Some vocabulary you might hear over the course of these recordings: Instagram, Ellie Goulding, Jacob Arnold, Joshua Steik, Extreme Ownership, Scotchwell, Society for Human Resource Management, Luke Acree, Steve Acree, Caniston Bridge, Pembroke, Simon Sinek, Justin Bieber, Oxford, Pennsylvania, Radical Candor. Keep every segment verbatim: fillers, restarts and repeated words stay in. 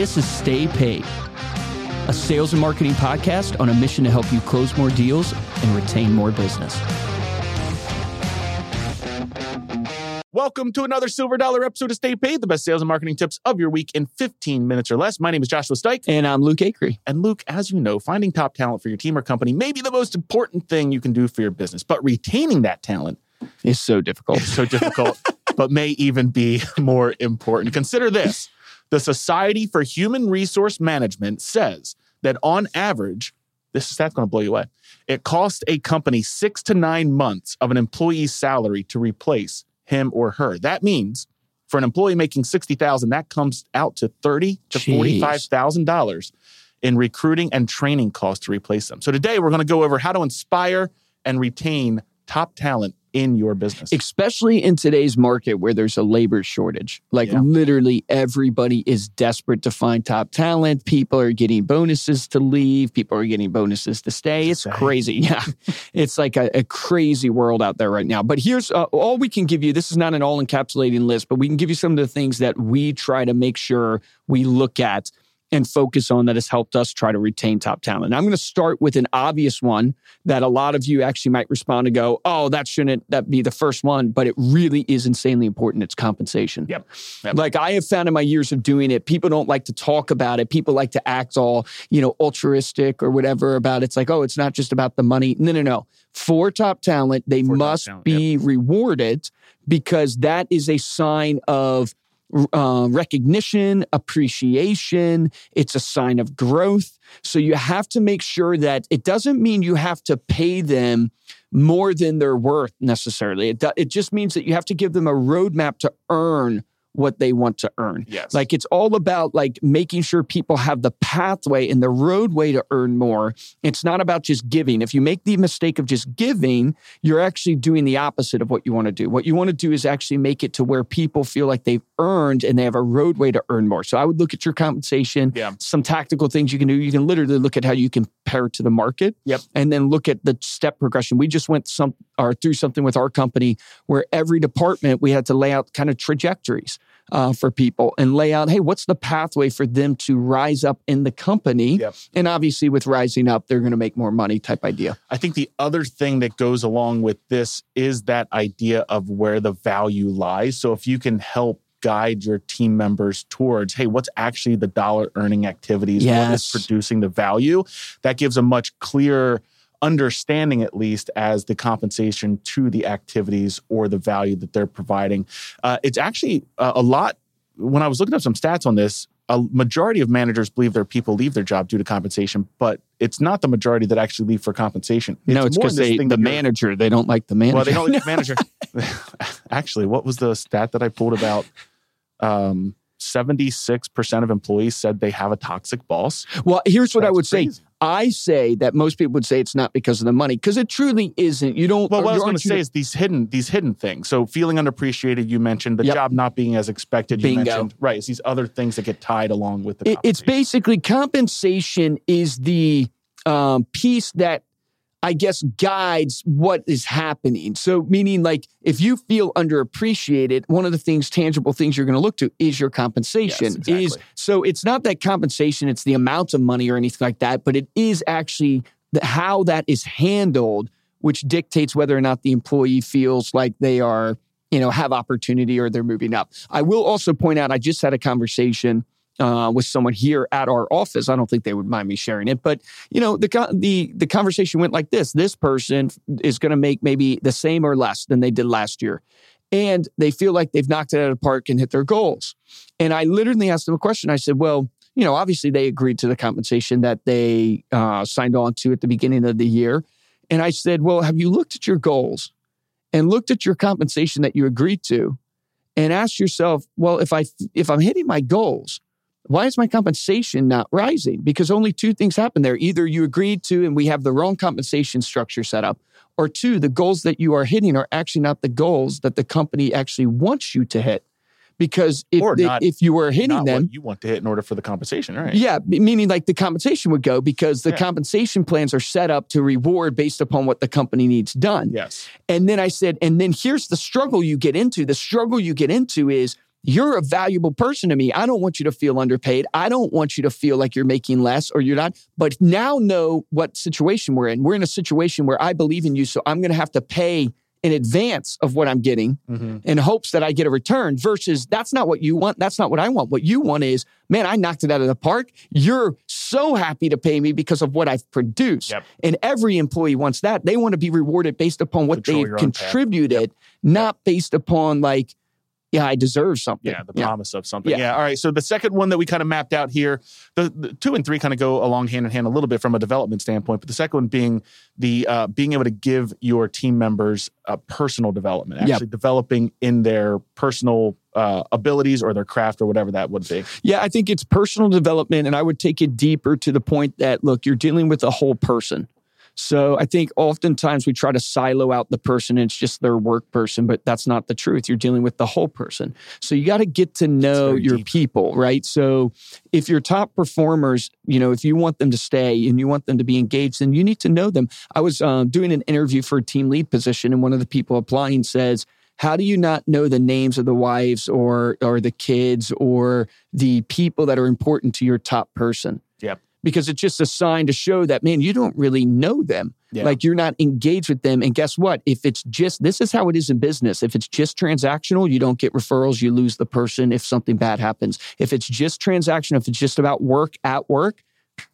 This is Stay Paid, a sales and marketing podcast on a mission to help you close more deals and retain more business. Welcome to another Silver Dollar episode of Stay Paid, the best sales and marketing tips of your week in fifteen minutes or less. My name is Joshua Steik. And I'm Luke Acree. And Luke, as you know, finding top talent for your team or company may be the most important thing you can do for your business, but retaining that talent is so difficult. It's so difficult, but may even be more important. Consider this. The Society for Human Resource Management says that on average, this stat's going to blow you away, it costs a company six to nine months of an employee's salary to replace him or her. That means for an employee making sixty thousand dollars, that comes out to thirty thousand dollars to forty-five thousand dollars in recruiting and training costs to replace them. So today we're going to go over how to inspire and retain top talent in your business. Especially in today's market where there's a labor shortage. Like yeah. literally everybody is desperate to find top talent. People are getting bonuses to leave. People are getting bonuses to stay. It's crazy. Yeah. It's like a, a crazy world out there right now. But here's uh, all we can give you. This is not an all-encapsulating list, but we can give you some of the things that we try to make sure we look at and focus on that has helped us try to retain top talent. Now, I'm going to start with an obvious one that a lot of you actually might respond and go, oh, that shouldn't that be the first one, but it really is insanely important. It's compensation. Yep. yep. Like I have found in my years of doing it, people don't like to talk about it. People like to act all, you know, altruistic or whatever about it. It's like, oh, it's not just about the money. No, no, no. For top talent, they For must talent, be yep. rewarded because that is a sign of Uh, recognition, appreciation. It's a sign of growth. So you have to make sure that it doesn't mean you have to pay them more than they're worth necessarily. It, do, it just means that you have to give them a roadmap to earn what they want to earn. Yes. Like it's all about like making sure people have the pathway and the roadway to earn more. It's not about just giving. If you make the mistake of just giving, you're actually doing the opposite of what you want to do. What you want to do is actually make it to where people feel like they've earned and they have a roadway to earn more. So I would look at your compensation, yeah. some tactical things you can do. You can literally look at how you compare to the market yep. and then look at the step progression. We just went some or through something with our company where every department, we had to lay out kind of trajectories. Uh, for people and lay out, hey, what's the pathway for them to rise up in the company? Yep. And obviously with rising up, they're going to make more money type idea. I think the other thing that goes along with this is that idea of where the value lies. So if you can help guide your team members towards, hey, what's actually the dollar earning activities? Yes. What is producing the value? That gives a much clearer understanding, at least, as the compensation to the activities or the value that they're providing. Uh, it's actually uh, a lot. When I was looking up some stats on this, a majority of managers believe their people leave their job due to compensation, but it's not the majority that actually leave for compensation. It's no, it's because the manager, they don't like the manager. Well, they don't like the manager. Actually, what was the stat that I pulled about... Um, seventy-six percent of employees said they have a toxic boss. Well, here's what That's I would crazy. say. I say that most people would say it's not because of the money, because it truly isn't. You don't. Well, what I was going to say is these hidden, these hidden things. So feeling underappreciated, you mentioned the yep. job not being as expected. You Bingo. mentioned right. It's these other things that get tied along with the. It, it's basically compensation is the um, piece that I guess guides what is happening. So meaning like if you feel underappreciated, one of the things, tangible things you're going to look to is your compensation. Yes, exactly. Is so it's not that compensation, it's the amount of money or anything like that, but it is actually the, how that is handled, which dictates whether or not the employee feels like they are, you know, have opportunity or they're moving up. I will also point out, I just had a conversation Uh, with someone here at our office. I don't think they would mind me sharing it, but you know, the the the conversation went like this. This person is going to make maybe the same or less than they did last year. And they feel like they've knocked it out of the park and hit their goals. And I literally asked them a question. I said, well, you know, obviously they agreed to the compensation that they uh, signed on to at the beginning of the year. And I said, well, have you looked at your goals and looked at your compensation that you agreed to and asked yourself, well, if I if I'm hitting my goals, why is my compensation not rising? Because only two things happen there. Either you agreed to and we have the wrong compensation structure set up, or two, the goals that you are hitting are actually not the goals that the company actually wants you to hit. Because if they, not, if you were hitting not them... what you want to hit in order for the compensation, right? Yeah, meaning like the compensation would go because the yeah. compensation plans are set up to reward based upon what the company needs done. Yes. And then I said, and then here's the struggle you get into. The struggle you get into is you're a valuable person to me. I don't want you to feel underpaid. I don't want you to feel like you're making less or you're not. But now know what situation we're in. We're in a situation where I believe in you, so I'm going to have to pay in advance of what I'm getting mm-hmm. in hopes that I get a return versus that's not what you want. That's not what I want. What you want is, man, I knocked it out of the park. You're so happy to pay me because of what I've produced. Yep. And every employee wants that. They want to be rewarded based upon what they contributed, yep. not yep. based upon like, yeah, I deserve something. Yeah, the yeah. promise of something. Yeah. yeah. All right. So the second one that we kind of mapped out here, the, the two and three kind of go along hand in hand a little bit from a development standpoint, but the second one being the uh, being able to give your team members uh, personal development, actually yep. developing in their personal uh, abilities or their craft or whatever that would be. Yeah, I think it's personal development. And I would take it deeper to the point that, look, you're dealing with a whole person. So I think oftentimes we try to silo out the person and it's just their work person, but that's not the truth. You're dealing with the whole person. So you got to get to know your deep. people, right? So if your top performers, you know, if you want them to stay and you want them to be engaged, then you need to know them. I was um, doing an interview for a team lead position and one of the people applying says, how do you not know the names of the wives or or the kids or the people that are important to your top person? Yep. Because it's just a sign to show that, man, you don't really know them. Yeah. Like you're not engaged with them. And guess what? If it's just, this is how it is in business. If it's just transactional, you don't get referrals, you lose the person if something bad happens. If it's just transactional, if it's just about work at work,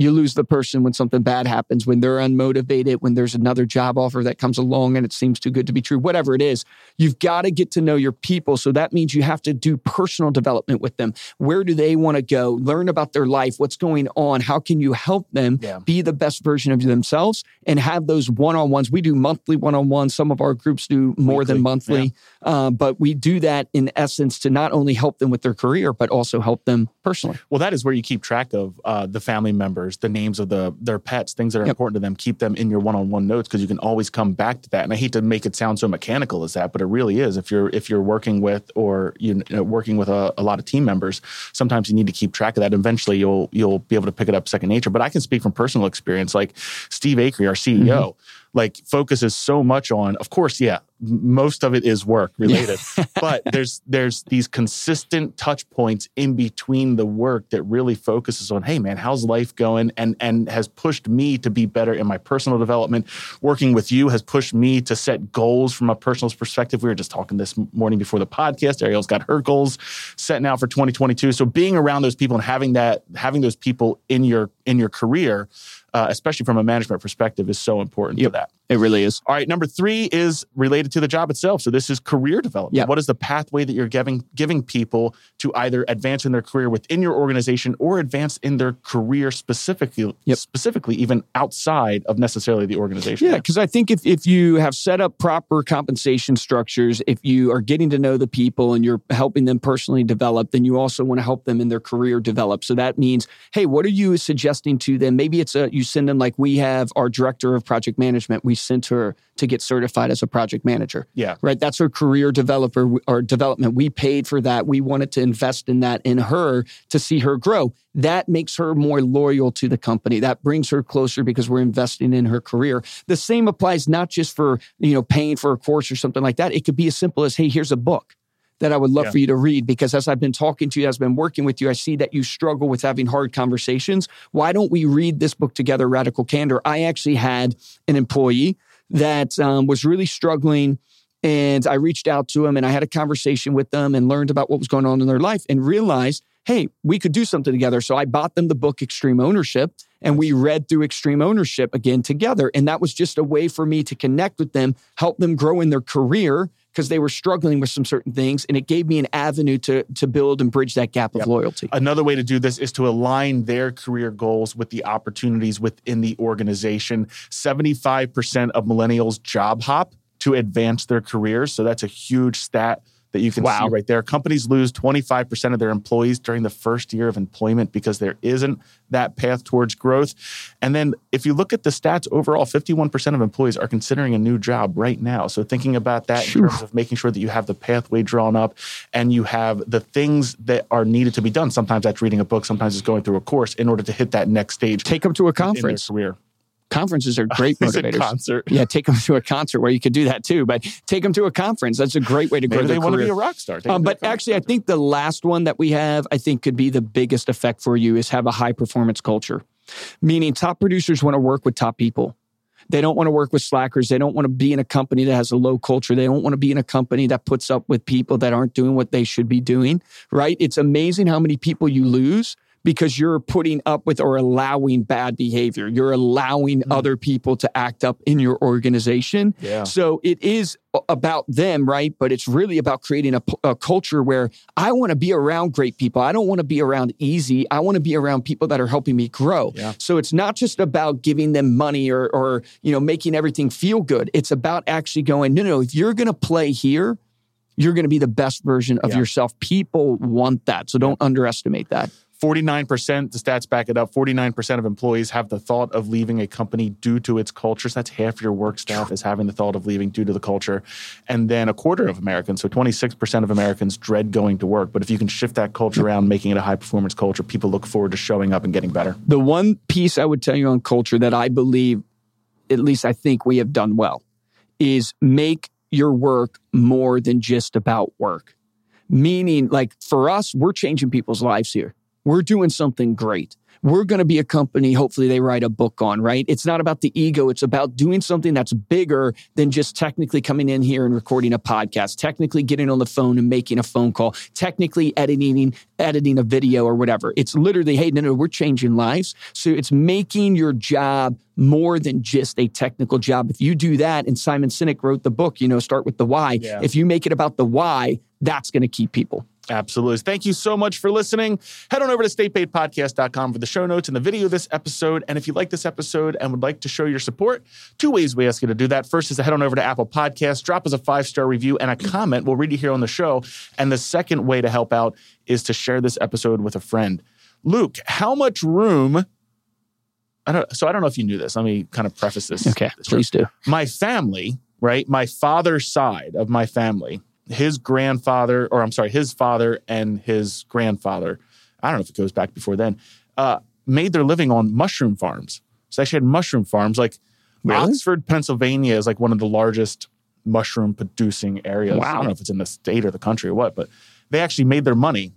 you lose the person when something bad happens, when they're unmotivated, when there's another job offer that comes along and it seems too good to be true, whatever it is. You've got to get to know your people. So that means you have to do personal development with them. Where do they want to go? Learn about their life. What's going on? How can you help them yeah. be the best version of themselves and have those one-on-ones? We do monthly one-on-ones. Some of our groups do more Weekly. than monthly. Yeah. Uh, but we do that in essence to not only help them with their career, but also help them personally. Well, that is where you keep track of uh, the family members, the names of the their pets, things that are yep. important to them, keep them in your one-on-one notes because you can always come back to that. And I hate to make it sound so mechanical as that, but it really is. If you're if you're working with or you know, working with a, a lot of team members, sometimes you need to keep track of that. Eventually, you'll you'll be able to pick it up second nature. But I can speak from personal experience. Like Steve Acree, our C E O, mm-hmm. like focuses so much on, of course, yeah, most of it is work related, yeah. but there's there's these consistent touch points in between the work that really focuses on, hey man, how's life going? And and has pushed me to be better in my personal development. Working with you has pushed me to set goals from a personal perspective. We were just talking this morning before the podcast. Ariel's got her goals set now for twenty twenty-two. So being around those people and having that having those people in your in your career, Uh, especially from a management perspective, is so important yep. to that. It really is. All right. Number three is related to the job itself. So this is career development. Yep. What is the pathway that you're giving giving people to either advance in their career within your organization or advance in their career specifically, yep. specifically even outside of necessarily the organization? Yeah, because I think if, if you have set up proper compensation structures, if you are getting to know the people and you're helping them personally develop, then you also want to help them in their career develop. So that means, hey, what are you suggesting to them? Maybe it's a, you send them like we have our director of project management. We sent her to get certified as a project manager. Yeah. Right. That's her career developer or development. We paid for that. We wanted to invest in that in her to see her grow. That makes her more loyal to the company. That brings her closer because we're investing in her career. The same applies not just for, you know, paying for a course or something like that. It could be as simple as, hey, here's a book that I would love yeah. for you to read because as I've been talking to you, as I've been working with you, I see that you struggle with having hard conversations. Why don't we read this book together, Radical Candor? I actually had an employee that um, was really struggling and I reached out to him and I had a conversation with them and learned about what was going on in their life and realized, hey, we could do something together. So I bought them the book, Extreme Ownership, and we read through Extreme Ownership again together. And that was just a way for me to connect with them, help them grow in their career, because they were struggling with some certain things. And it gave me an avenue to, to build and bridge that gap of yep. loyalty. Another way to do this is to align their career goals with the opportunities within the organization. seventy-five percent of millennials job hop to advance their careers. So that's a huge stat that you can wow. see right there. Companies lose twenty-five percent of their employees during the first year of employment because there isn't that path towards growth. And then if you look at the stats overall, fifty-one percent of employees are considering a new job right now. So thinking about that Phew. in terms of making sure that you have the pathway drawn up and you have the things that are needed to be done. Sometimes that's reading a book. Sometimes it's going through a course in order to hit that next stage. Take them to a conference. In their career. Conferences are great motivators. Concert. Yeah, take them to a concert where you could do that too, but take them to a conference. That's a great way to grow their career. Maybe they want to be a rock star. Um, but actually, I think the last one that we have, I think could be the biggest effect for you is have a high performance culture. Meaning top producers want to work with top people. They don't want to work with slackers. They don't want to be in a company that has a low culture. They don't want to be in a company that puts up with people that aren't doing what they should be doing, right? It's amazing how many people you lose because you're putting up with or allowing bad behavior. You're allowing mm. other people to act up in your organization. Yeah. So it is about them, right? But it's really about creating a, a culture where I want to be around great people. I don't want to be around easy. I want to be around people that are helping me grow. Yeah. So it's not just about giving them money or, or, you know, making everything feel good. It's about actually going, no, no, if you're going to play here, you're going to be the best version of yeah. yourself. People want that. So don't yeah. underestimate that. forty-nine percent, the stats back it up, forty-nine percent of employees have the thought of leaving a company due to its culture. So that's half your work staff is having the thought of leaving due to the culture. And then a quarter of Americans, so twenty-six percent of Americans dread going to work. But if you can shift that culture around, making it a high-performance culture, people look forward to showing up and getting better. The one piece I would tell you on culture that I believe, at least I think we have done well, is make your work more than just about work. Meaning, like for us, we're changing people's lives here. We're doing something great. We're going to be a company, hopefully they write a book on, right? It's not about the ego. It's about doing something that's bigger than just technically coming in here and recording a podcast, technically getting on the phone and making a phone call, technically editing editing a video or whatever. It's literally, hey, no, no, we're changing lives. So it's making your job more than just a technical job. If you do that, and Simon Sinek wrote the book, you know, Start with the Why. Yeah. If you make it about the why, that's going to keep people. Absolutely. Thank you so much for listening. Head on over to stay paid podcast dot com for the show notes and the video of this episode. And if you like this episode and would like to show your support, two ways we ask you to do that. First is to head on over to Apple Podcasts, drop us a five-star review and a comment. We'll read you here on the show. And the second way to help out is to share this episode with a friend. Luke, how much room... I don't, so I don't know if you knew this. Let me kind of preface this. Okay, this please do. My family, right? My father's side of my family... His grandfather, or I'm sorry, his father and his grandfather, I don't know if it goes back before then, uh, made their living on mushroom farms. So they actually had mushroom farms. Like really? Oxford, Pennsylvania is like one of the largest mushroom producing areas. Wow. I don't know if it's in the state or the country or what, but they actually made their money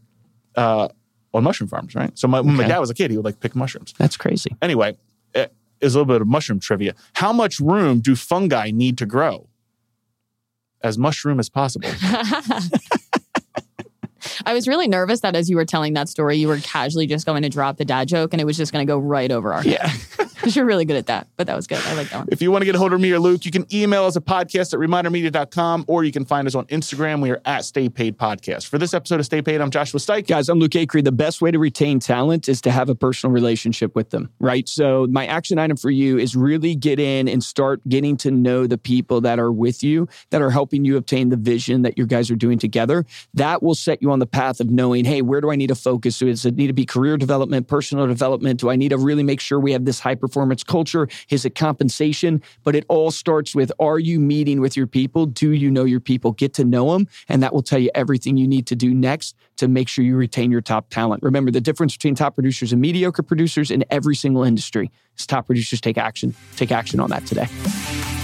uh, on mushroom farms, right? So my, okay. when my dad was a kid, he would like pick mushrooms. That's crazy. Anyway, it is a little bit of mushroom trivia. How much room do fungi need to grow? As mushroom as possible. I was really nervous that as you were telling that story, you were casually just going to drop the dad joke and it was just going to go right over our head. Yeah. Because you're really good at that, but that was good. I like that one. If you want to get a hold of me or Luke, you can email us at podcast at reminder media dot com or you can find us on Instagram. We are at Stay Paid Podcast. For this episode of Stay Paid, I'm Joshua Steik. Guys, I'm Luke Acree. The best way to retain talent is to have a personal relationship with them, right? So my action item for you is really get in and start getting to know the people that are with you, that are helping you obtain the vision that you guys are doing together. That will set you on the path of knowing, hey, where do I need to focus? So does it need to be career development, personal development? Do I need to really make sure we have this high performance culture? Is it compensation? But it all starts with, are you meeting with your people? Do you know your people? Get to know them. And that will tell you everything you need to do next to make sure you retain your top talent. Remember, the difference between top producers and mediocre producers in every single industry is top producers take action. Take action on that today.